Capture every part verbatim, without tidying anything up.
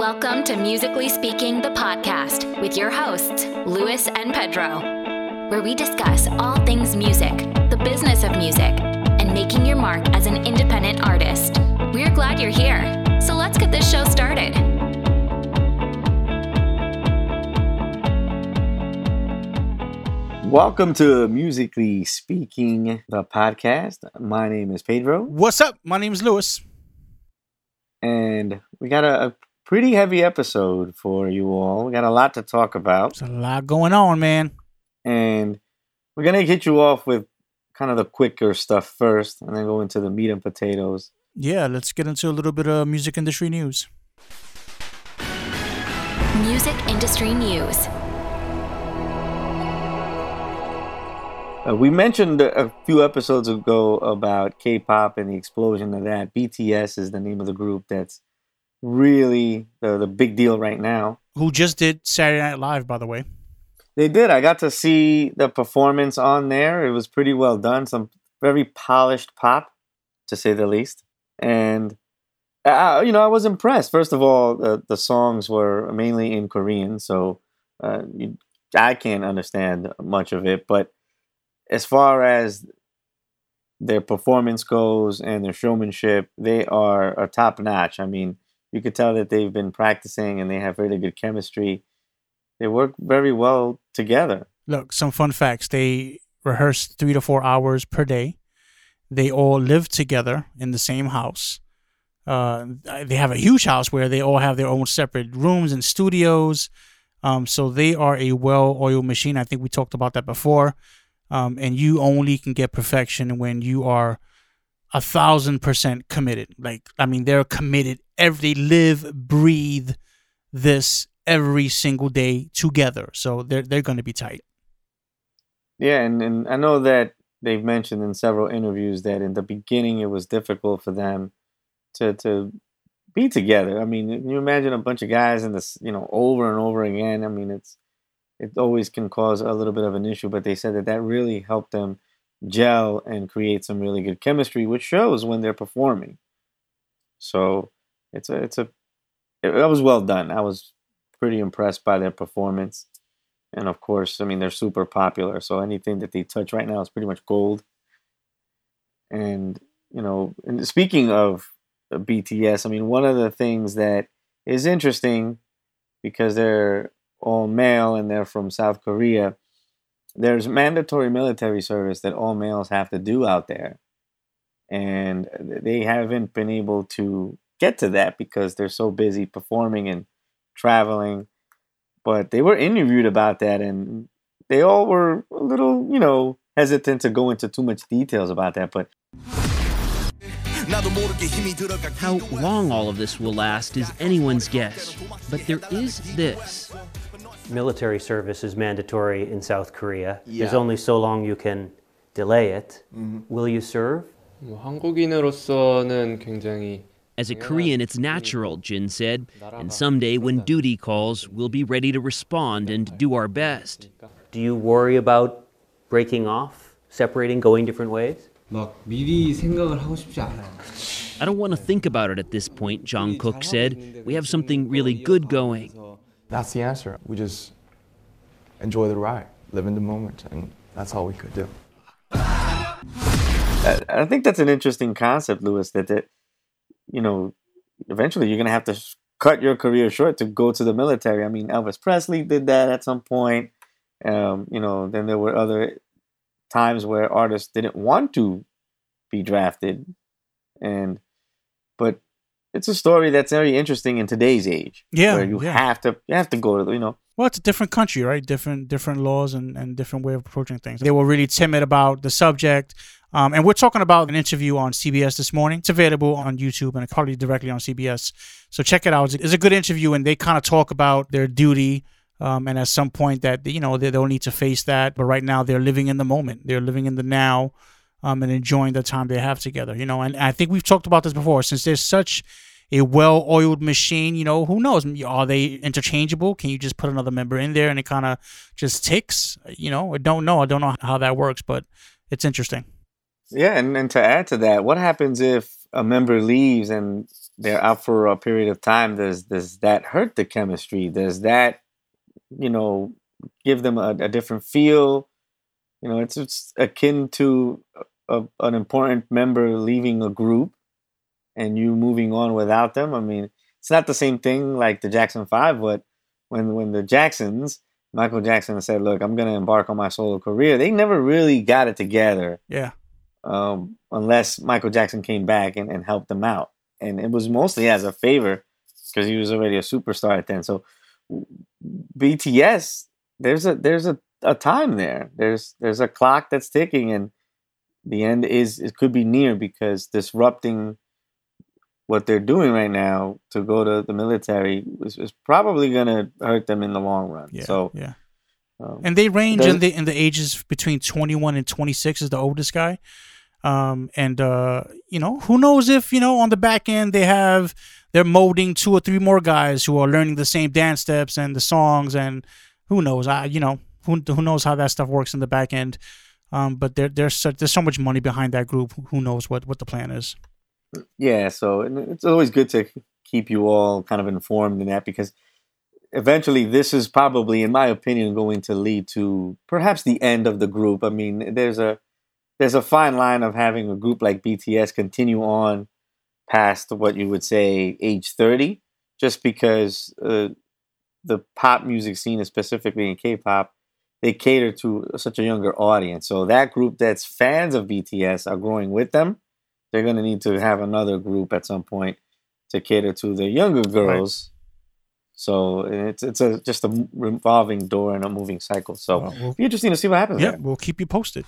Welcome to Musically Speaking, the podcast with your hosts, Louis and Pedro, where we discuss all things music, the business of music, and making your mark as an independent artist. We're glad you're here, so let's get this show started. Welcome to Musically Speaking, the podcast. My name is Pedro. What's up? My name is Louis. And we got a, a pretty heavy episode for you all. We got a lot to talk about. There's a lot going on, man. And we're going to hit you off with kind of the quicker stuff first and then go into the meat and potatoes. Yeah, let's get into a little bit of music industry news. Music industry news. Uh, we mentioned a few episodes ago about K-pop and the explosion of that. B T S is the name of the group that's really the, the big deal right now. Who just did Saturday Night Live, by the way. They did. I got to see the performance on there. It was pretty well done. Some very polished pop, to say the least. And, I, you know, I was impressed. First of all, the, the songs were mainly in Korean, so uh, you, I can't understand much of it, but as far as their performance goes and their showmanship, they are, are top-notch. I mean, you could tell that they've been practicing and they have really good chemistry. They work very well together. Look, some fun facts. They rehearse three to four hours per day. They all live together in the same house. Uh, they have a huge house where they all have their own separate rooms and studios. Um, so they are a well-oiled machine. I think we talked about that before. Um, and you only can get perfection when you are a thousand percent committed. Like, I mean, they're committed. Every they live, breathe this every single day together. So they're they're going to be tight. Yeah, and, and I know that they've mentioned in several interviews that in the beginning it was difficult for them to to be together. I mean, can you imagine a bunch of guys in this, you know, over and over again? I mean, it's. It always can cause a little bit of an issue, but they said that that really helped them gel and create some really good chemistry, which shows when they're performing. So it's a, it's a, it, it was well done. I was pretty impressed by their performance. And of course, I mean, they're super popular. So anything that they touch right now is pretty much gold. And, you know, and speaking of B T S, I mean, one of the things that is interesting because they're all male and they're from South Korea, there's mandatory military service that all males have to do out there. And they haven't been able to get to that because they're so busy performing and traveling. But they were interviewed about that and they all were a little, you know, hesitant to go into too much details about that. But how long all of this will last is anyone's guess. But there is this. Military service is mandatory in South Korea. Yeah. There's only so long you can delay it. Mm-hmm. Will you serve? As a Korean, it's natural, Jin said. And someday when duty calls, we'll be ready to respond and do our best. Do you worry about breaking off, separating, going different ways? I don't want to think about it at this point, Jong-Kook said. We have something really good going. That's the answer. We just enjoy the ride, live in the moment, and that's all we could do. I think that's an interesting concept, Louis, that, that you know, eventually you're going to have to cut your career short to go to the military. I mean, Elvis Presley did that at some point. Um, you know, then there were other times where artists didn't want to be drafted. And but it's a story that's very interesting in today's age. Yeah. Where you yeah. have to you have to go to the, you know. Well, it's a different country, right? Different different laws and, and different way of approaching things. They were really timid about the subject. Um, and we're talking about an interview on C B S this morning. It's available on YouTube and probably directly on C B S. So check it out. It's a good interview and they kind of talk about their duty. Um, and at some point that, you know, they, they'll need to face that. But right now they're living in the moment. They're living in the now um, and enjoying the time they have together, you know. And I think we've talked about this before. Since there's such a well-oiled machine, you know, who knows? Are they interchangeable? Can you just put another member in there and it kind of just ticks? You know, I don't know. I don't know how that works, but it's interesting. Yeah. And, and to add to that, what happens if a member leaves and they're out for a period of time, does does that hurt the chemistry? Does that, you know, give them a, a different feel? You know, it's, it's akin to a, an important member leaving a group and you moving on without them. I mean, it's not the same thing like the Jackson Five, but when when the Jacksons, Michael Jackson said, look, I'm going to embark on my solo career, they never really got it together. Yeah. Um, unless Michael Jackson came back and, and helped them out. And it was mostly as a favor because he was already a superstar at then. So B T S, there's a there's a, a time there. There's there's a clock that's ticking, and the end is it could be near, because disrupting what they're doing right now to go to the military is, is probably going to hurt them in the long run. Yeah, so yeah. Um, and they range in the in the ages between twenty-one and twenty-six is the oldest guy. Um, and, uh, you know, who knows if, you know, on the back end, they have, they're molding two or three more guys who are learning the same dance steps and the songs, and who knows, I, you know, who, who knows how that stuff works in the back end. Um, but there, there's, so, there's so much money behind that group. Who knows what, what the plan is. Yeah. So it's always good to keep you all kind of informed in that, because eventually this is probably, in my opinion, going to lead to perhaps the end of the group. I mean, there's a, There's a fine line of having a group like B T S continue on past what you would say age thirty, just because uh, the pop music scene, specifically in K-pop, they cater to such a younger audience. So that group that's fans of B T S are growing with them. They're going to need to have another group at some point to cater to the younger girls. Right. So it's it's a, just a revolving door and a moving cycle. So well, we'll, it'll be interesting to see what happens. Yeah, there. We'll keep you posted.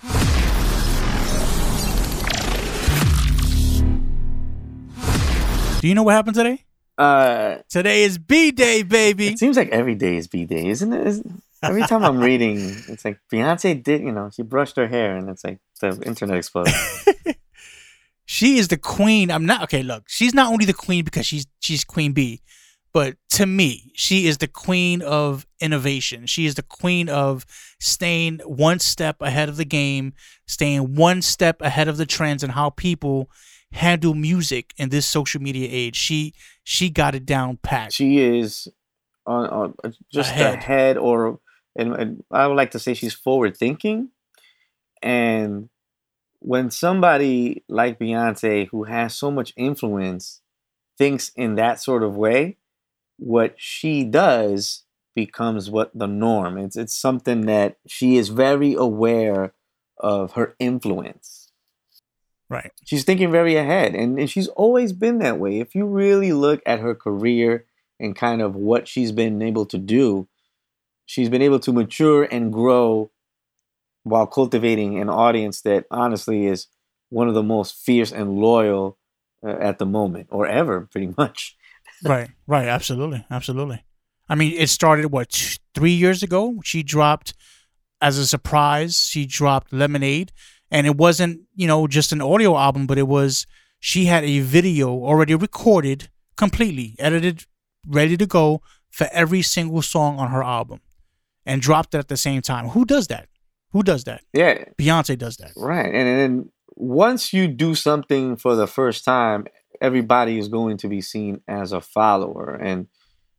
Do you know what happened today? Uh, today is B-Day, baby. It seems like every day is B-Day, isn't it? Isn't, every time I'm reading, it's like Beyonce did, you know, she brushed her hair, and it's like the internet exploded. She is the queen. I'm not, okay, look, she's not only the queen because she's she's Queen B, but to me, she is the queen of innovation. She is the queen of staying one step ahead of the game, staying one step ahead of the trends and how people handle music in this social media age. She she got it down pat. She is on, on just ahead, ahead or and, and I would like to say she's forward thinking. And when somebody like Beyonce, who has so much influence, thinks in that sort of way, what she does becomes what the norm. It's it's something that she is very aware of her influence. Right. She's thinking very ahead, and, and she's always been that way. If you really look at her career and kind of what she's been able to do, she's been able to mature and grow while cultivating an audience that honestly is one of the most fierce and loyal uh, at the moment, or ever, pretty much. Right, right. Absolutely. Absolutely. I mean, it started, what, two, three years ago? She dropped, as a surprise, she dropped Lemonade. And it wasn't, you know, just an audio album, but it was, she had a video already recorded, completely edited, ready to go for every single song on her album, and dropped it at the same time. Who does that? Who does that? Yeah. Beyonce does that. Right. And then once you do something for the first time, everybody is going to be seen as a follower. And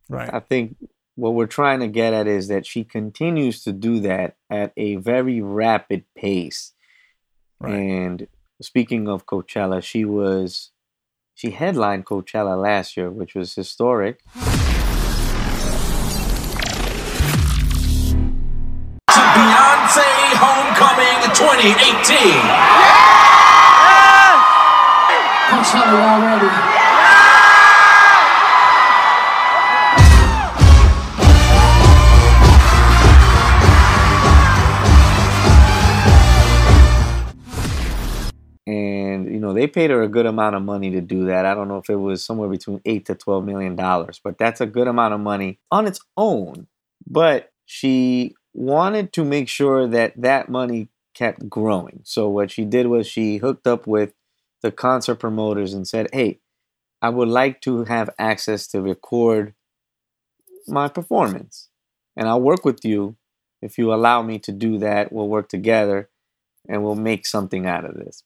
right. I think what we're trying to get at is that she continues to do that at a very rapid pace. Right. And speaking of Coachella, she was, she headlined Coachella last year, which was historic. To Beyonce Homecoming twenty eighteen. Yeah! Coachella already. And, you know, they paid her a good amount of money to do that. I don't know if it was somewhere between eight to twelve million dollars, but that's a good amount of money on its own. But she wanted to make sure that that money kept growing. So what she did was she hooked up with the concert promoters and said, hey, I would like to have access to record my performance, and I'll work with you. If you allow me to do that, we'll work together and we'll make something out of this.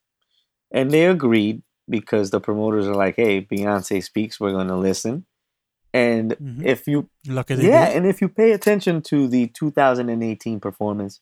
And they agreed, because the promoters are like, hey, Beyonce speaks, we're going to listen. And mm-hmm. if you Lucky yeah, and if you pay attention to the two thousand eighteen performance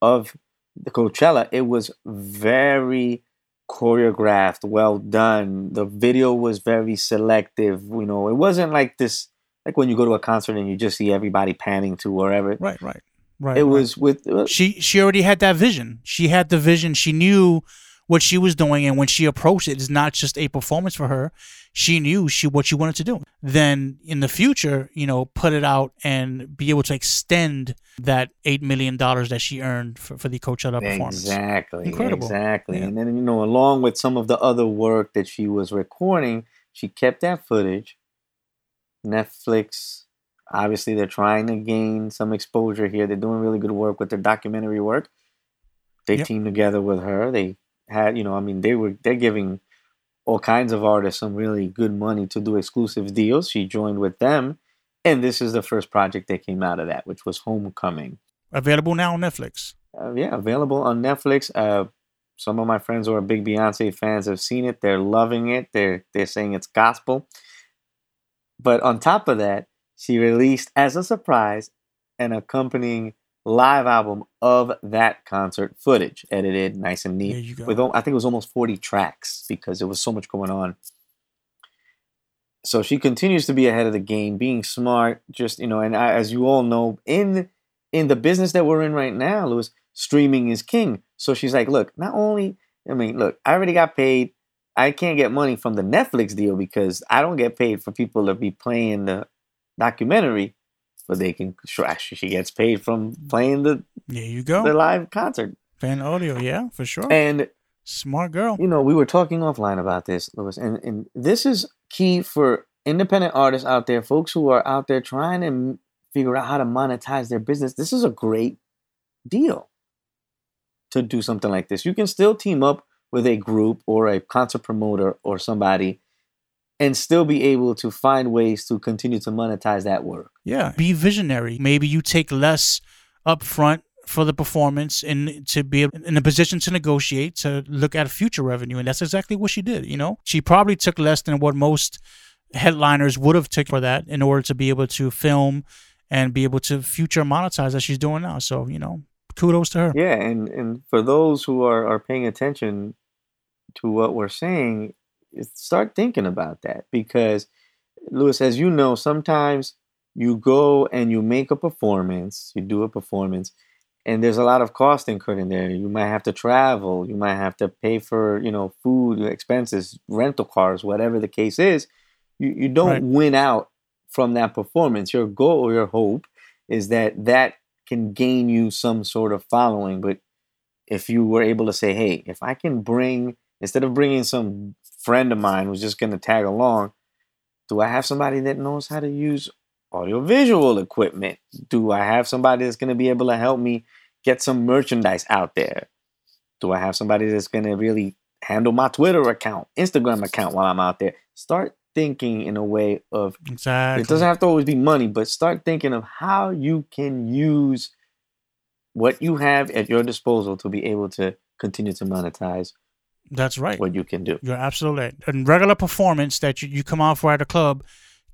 of the Coachella, it was very choreographed, well done. The video was very selective. You know, it wasn't like this, like when you go to a concert and you just see everybody panning to wherever. Right, right, right. It right. was with uh, she. She already had that vision. She had the vision. She knew what she was doing, and when she approached it, it's not just a performance for her. She knew she what she wanted to do. Then in the future, you know, put it out and be able to extend that eight million dollars that she earned for, for the Coachella exactly, performance. Exactly, incredible, exactly. Yeah. And then you know, along with some of the other work that she was recording, she kept that footage. Netflix, obviously, they're trying to gain some exposure here. They're doing really good work with their documentary work. They yep. teamed together with her. They had, you know, I mean, they were they're giving all kinds of artists some really good money to do exclusive deals. She joined with them, and this is the first project that came out of that, which was Homecoming. Available now on Netflix. Uh, yeah, available on Netflix. Uh, some of my friends who are big Beyonce fans have seen it. They're loving it. They're they're saying it's gospel. But on top of that, she released as a surprise an accompanying live album of that concert footage, edited nice and neat. There you go. With I think it was almost forty tracks because there was so much going on. So she continues to be ahead of the game, being smart. Just you know, and I, as you all know, in in the business that we're in right now, Louis, streaming is king. So she's like, look, not only I mean, look, I already got paid. I can't get money from the Netflix deal because I don't get paid for people to be playing the documentary. But they can actually, she gets paid from playing the there you go the live concert. Fan audio, yeah, for sure. And smart girl. You know, we were talking offline about this, Louis, and and this is key for independent artists out there, folks who are out there trying to figure out how to monetize their business. This is a great deal to do something like this. You can still team up with a group or a concert promoter or somebody and still be able to find ways to continue to monetize that work. Yeah, be visionary. Maybe you take less upfront for the performance and to be in a position to negotiate, to look at future revenue. And that's exactly what she did, you know? She probably took less than what most headliners would have took for that in order to be able to film and be able to future monetize as she's doing now. So, you know, kudos to her. Yeah, and, and for those who are, are paying attention to what we're saying, start thinking about that because, Louis, as you know, sometimes you go and you make a performance, you do a performance, and there's a lot of cost incurred in there. You might have to travel, you might have to pay for, you know, food, expenses, rental cars, whatever the case is. You you don't right. win out from that performance. Your goal or your hope is that that can gain you some sort of following. But if you were able to say, hey, if I can bring, instead of bringing some friend of mine who's just going to tag along, do I have somebody that knows how to use audiovisual equipment? Do I have somebody that's going to be able to help me get some merchandise out there? Do I have somebody that's going to really handle my Twitter account, Instagram account while I'm out there? Start thinking in a way of, exactly. It doesn't have to always be money, but start thinking of how you can use what you have at your disposal to be able to continue to monetize. That's right. What you can do. You're absolutely right. A regular performance that you, you come out for at a club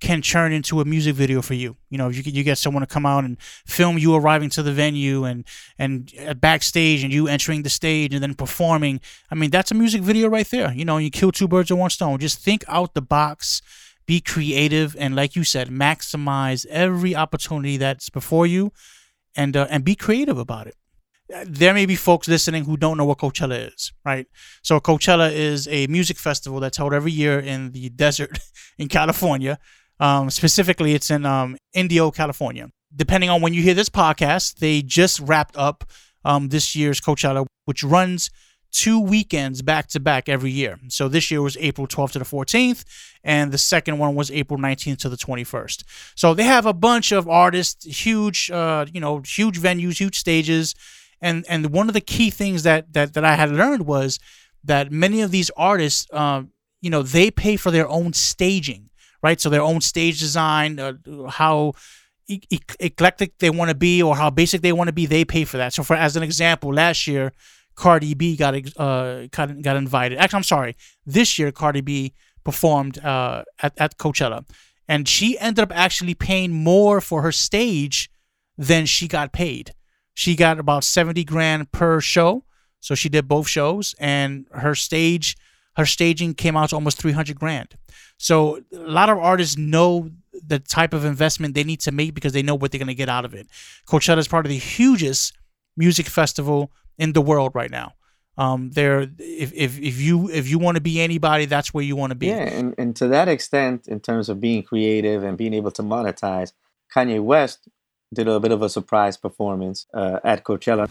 can turn into a music video for you. You know, you you get someone to come out and film you arriving to the venue and and backstage and you entering the stage and then performing. I mean, that's a music video right there. You know, you kill two birds with one stone. Just think out the box, be creative, and like you said, maximize every opportunity that's before you, and uh, and be creative about it. There may be folks listening who don't know what Coachella is, right? So Coachella is a music festival that's held every year in the desert in California. Um, specifically, it's in um, Indio, California. Depending on when you hear this podcast, they just wrapped up um, this year's Coachella, which runs two weekends back to back every year. So this year was April twelfth to the fourteenth, and the second one was April nineteenth to the twenty-first. So they have a bunch of artists, huge, uh, you know, huge venues, huge stages. And and one of the key things that that, that I had learned was that many of these artists, uh, you know, they pay for their own staging, right? So their own stage design, uh, how e- e- eclectic they want to be or how basic they want to be, they pay for that. So for as an example, last year, Cardi B got uh got, got invited. Actually, I'm sorry. This year, Cardi B performed uh at, at Coachella, and she ended up actually paying more for her stage than she got paid. She got about seventy grand per show, so she did both shows, and her stage, her staging came out to almost three hundred grand. So a lot of artists know the type of investment they need to make because they know what they're going to get out of it. Coachella is probably the hugest music festival in the world right now. Um, there, if, if if you if you want to be anybody, that's where you want to be. Yeah, and, and to that extent, in terms of being creative and being able to monetize, Kanye West did a bit of a surprise performance uh, at Coachella.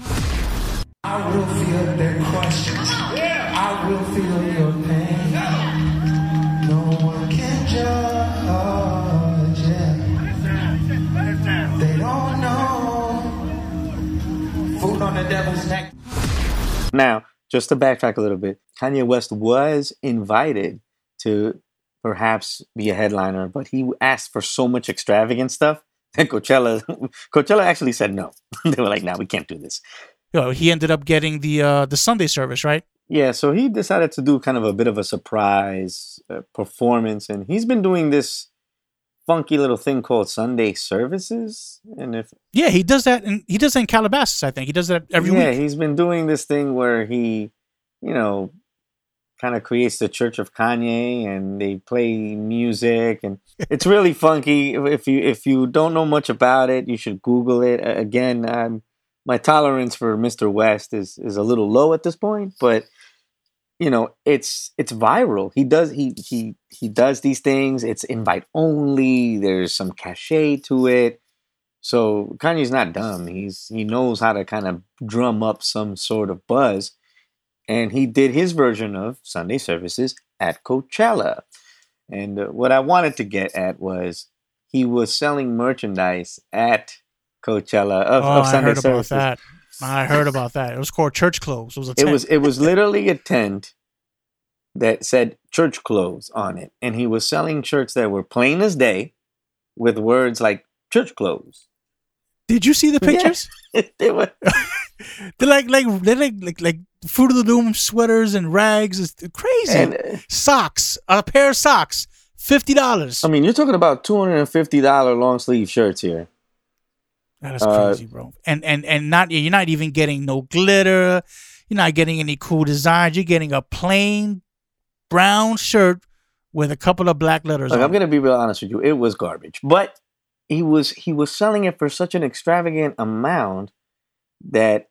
I will feel their questions. Yeah. I will feel your pain. Yeah. No one can judge. Yeah. Listen, listen. They don't know. Food on the devil's neck. Now, just to backtrack a little bit, Kanye West was invited to perhaps be a headliner, but he asked for so much extravagant stuff. And Coachella, Coachella actually said no. They were like, "No, nah, we can't do this." You know, he ended up getting the uh, the Sunday service, right? Yeah. So he decided to do kind of a bit of a surprise uh, performance, and he's been doing this funky little thing called Sunday services. And if yeah, he does that, and he does that in Calabasas. I think he does that every yeah, week. Yeah, he's been doing this thing where he, you know, kind of creates the Church of Kanye, and they play music, and it's really funky. If you if you don't know much about it, you should Google it. Uh, again, um, my tolerance for Mister West is is a little low at this point, but you know, it's it's viral. He does he he he does these things. It's invite only. There's some cachet to it. So Kanye's not dumb. He's he knows how to kind of drum up some sort of buzz. And he did his version of Sunday services at Coachella. And uh, what I wanted to get at was he was selling merchandise at Coachella of, oh, of Sunday services. I heard services. about that. I heard about that. It was called church clothes. It was a tent. It was, it was literally a tent that said church clothes on it. And he was selling shirts that were plain as day with words like church clothes. Did you see the pictures? Yeah. They were... They're like, like, they're like, like, like Fruit of the Loom sweaters and rags. It's crazy. And, uh, socks, a pair of socks, fifty dollars. I mean, you're talking about two hundred fifty dollars long sleeve shirts here. That is uh, crazy, bro. And, and, and not, you're not even getting no glitter. You're not getting any cool designs. You're getting a plain brown shirt with a couple of black letters. Look, on I'm going to be real honest with you. It was garbage, but he was, he was selling it for such an extravagant amount that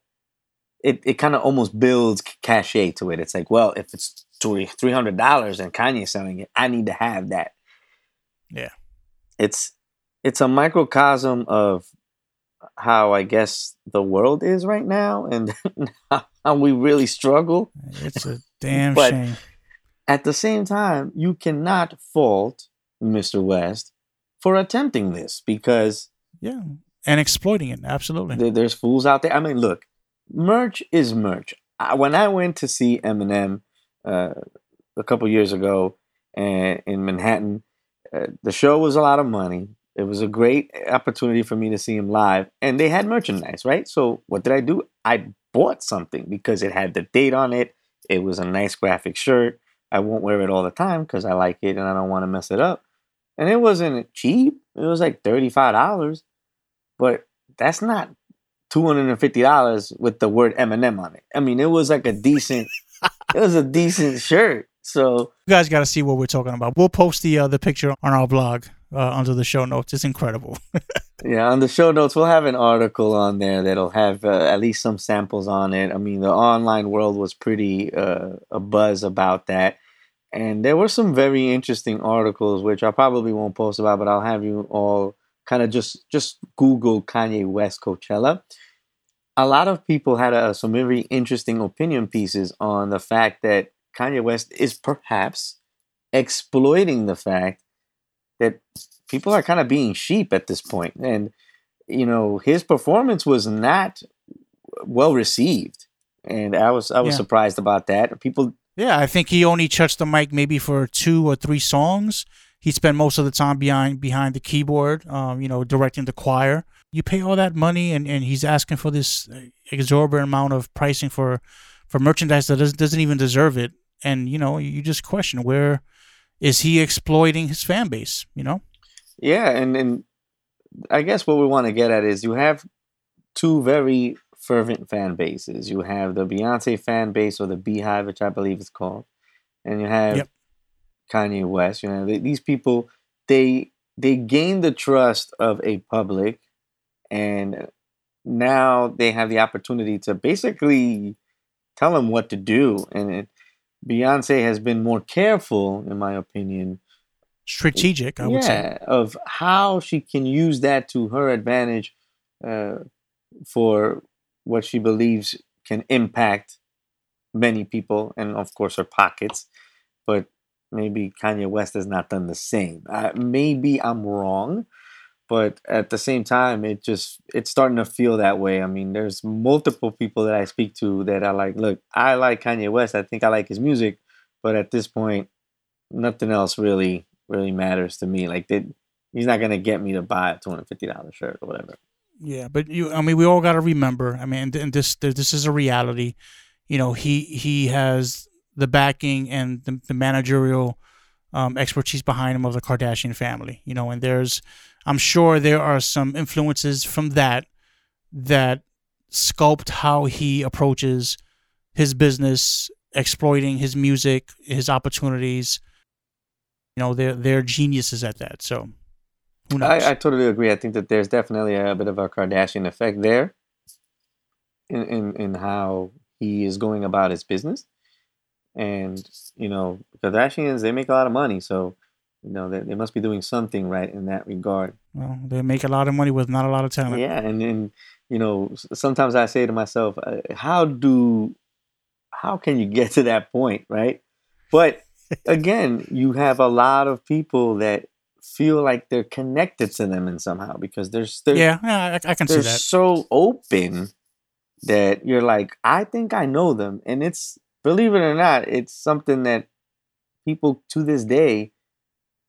it, it kind of almost builds cachet to it. It's like, well, if it's three hundred dollars and Kanye's selling it, I need to have that. Yeah. It's it's a microcosm of how I guess the world is right now and how we really struggle. It's a damn but shame. At the same time, you cannot fault Mister West for attempting this because... yeah. And exploiting it, absolutely. There's fools out there. I mean, look, merch is merch. I, when I went to see Eminem uh, a couple years ago and, in Manhattan, uh, the show was a lot of money. It was a great opportunity for me to see him live. And they had merchandise, right? So what did I do? I bought something because it had the date on it. It was a nice graphic shirt. I won't wear it all the time because I like it and I don't want to mess it up. And it wasn't cheap. It was like thirty-five dollars. But that's not two hundred fifty dollars with the word Eminem on it. I mean, it was like a decent, it was a decent shirt. So you guys got to see what we're talking about. We'll post the uh, the picture on our blog uh, under the show notes. It's incredible. Yeah, on the show notes, we'll have an article on there that'll have uh, at least some samples on it. I mean, the online world was pretty uh, abuzz about that. And there were some very interesting articles, which I probably won't post about, but I'll have you all kind of just, just Google Kanye West Coachella. A lot of people had a, some very interesting opinion pieces on the fact that Kanye West is perhaps exploiting the fact that people are kind of being sheep at this point. And, you know, his performance was not well received. And I was I was yeah. surprised about that. People. Yeah, I think he only touched the mic maybe for two or three songs. He spent most of the time behind behind the keyboard, um, you know, directing the choir. You pay all that money, and, and he's asking for this exorbitant amount of pricing for, for merchandise that doesn't, doesn't even deserve it. And, you know, you just question, where is he exploiting his fan base, you know? Yeah, and, and I guess what we want to get at is you have two very fervent fan bases. You have the Beyonce fan base, or the Beehive, which I believe it's called, and you have yep. Kanye West. You know, they, these people, they they gain the trust of a public, and now they have the opportunity to basically tell them what to do. And it, Beyonce has been more careful, in my opinion, strategic, I would yeah, say, of how she can use that to her advantage uh, for what she believes can impact many people, and of course her pockets. But maybe Kanye West has not done the same. Uh, maybe I'm wrong, but at the same time, it just it's starting to feel that way. I mean, there's multiple people that I speak to that are like, look, I like Kanye West. I think I like his music, but at this point, nothing else really really matters to me. Like, they, he's not gonna get me to buy a two hundred fifty dollars shirt or whatever. Yeah, but you, I mean, we all gotta remember. I mean, and this this is a reality. You know, he he has the backing and the, the managerial um, expertise behind him of the Kardashian family. You know, and there's, I'm sure there are some influences from that that sculpt how he approaches his business, exploiting his music, his opportunities. You know, they're, they're geniuses at that. So, who knows? I, I totally agree. I think that there's definitely a bit of a Kardashian effect there in, in, in how he is going about his business. And, you know, Kardashians, they make a lot of money. So, you know, they, they must be doing something right in that regard. Well, they make a lot of money with not a lot of talent. Yeah. And then, you know, sometimes I say to myself, how do, how can you get to that point? Right. But, again, you have a lot of people that feel like they're connected to them in somehow because they're still yeah, yeah I, I can see that. They're so open that you're like, I think I know them, and it's, believe it or not, it's something that people to this day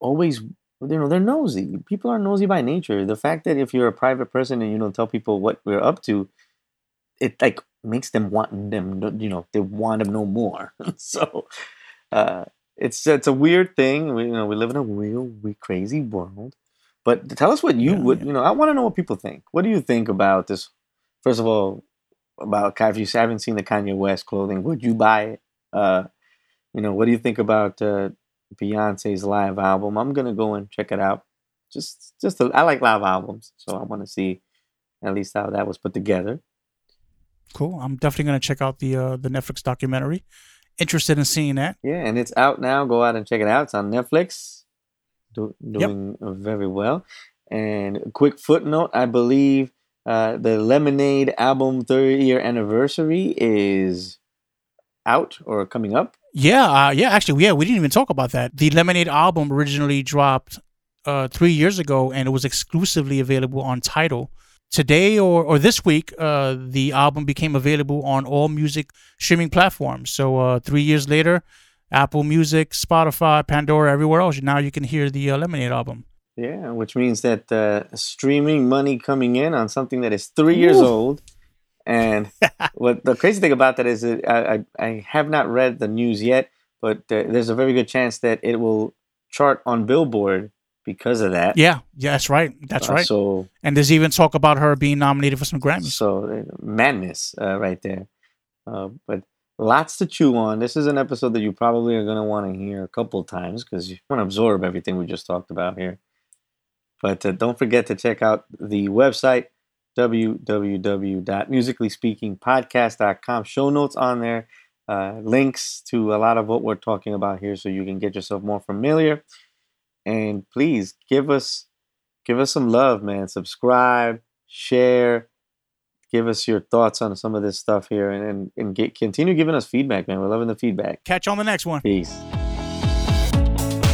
always, you know, they're nosy. People are nosy by nature. The fact that if you're a private person and you don't tell people what we're up to, it like makes them want them, you know, they want to know more. so, uh. It's it's a weird thing. We, you know, we live in a real we crazy world. But tell us what you yeah, would. Yeah. You know, I want to know what people think. What do you think about this? First of all, about if you haven't seen the Kanye West clothing, would you buy it? Uh, you know, what do you think about uh, Beyonce's live album? I'm gonna go and check it out. Just just a, I like live albums, so I want to see at least how that was put together. Cool. I'm definitely gonna check out the uh, the Netflix documentary. Interested in seeing that. Yeah, and it's out now. Go out and check it out. It's on Netflix. Do, doing yep. very well. And a quick footnote, I believe uh, the Lemonade album thirty-year anniversary is out or coming up. Yeah, uh, yeah. Actually, yeah, we didn't even talk about that. The Lemonade album originally dropped uh, three years ago, and it was exclusively available on Tidal. Today or, or this week, uh, the album became available on all music streaming platforms. So uh, three years later, Apple Music, Spotify, Pandora, everywhere else. Now you can hear the uh, Lemonade album. Yeah, which means that uh, streaming money coming in on something that is three Ooh. years old. And what the crazy thing about that is that I, I, I have not read the news yet, but uh, there's a very good chance that it will chart on Billboard because of that. Yeah, yeah, that's right. That's uh, right. So, and there's even talk about her being nominated for some Grammys. So uh, madness uh, right there. Uh, but lots to chew on. This is an episode that you probably are going to want to hear a couple times because you want to absorb everything we just talked about here. But uh, don't forget to check out the website, w w w dot musically speaking podcast dot com. Show notes on there. Uh, links to a lot of what we're talking about here so you can get yourself more familiar. And please give us give us some love, man. Subscribe, share, give us your thoughts on some of this stuff here, and, and, and get, continue giving us feedback, man. We're loving the feedback. Catch you on the next one. Peace.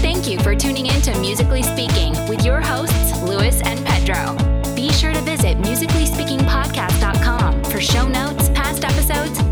Thank you for tuning in to Musically Speaking with your hosts, Luis and Pedro. Be sure to visit musically speaking podcast dot com for show notes, past episodes,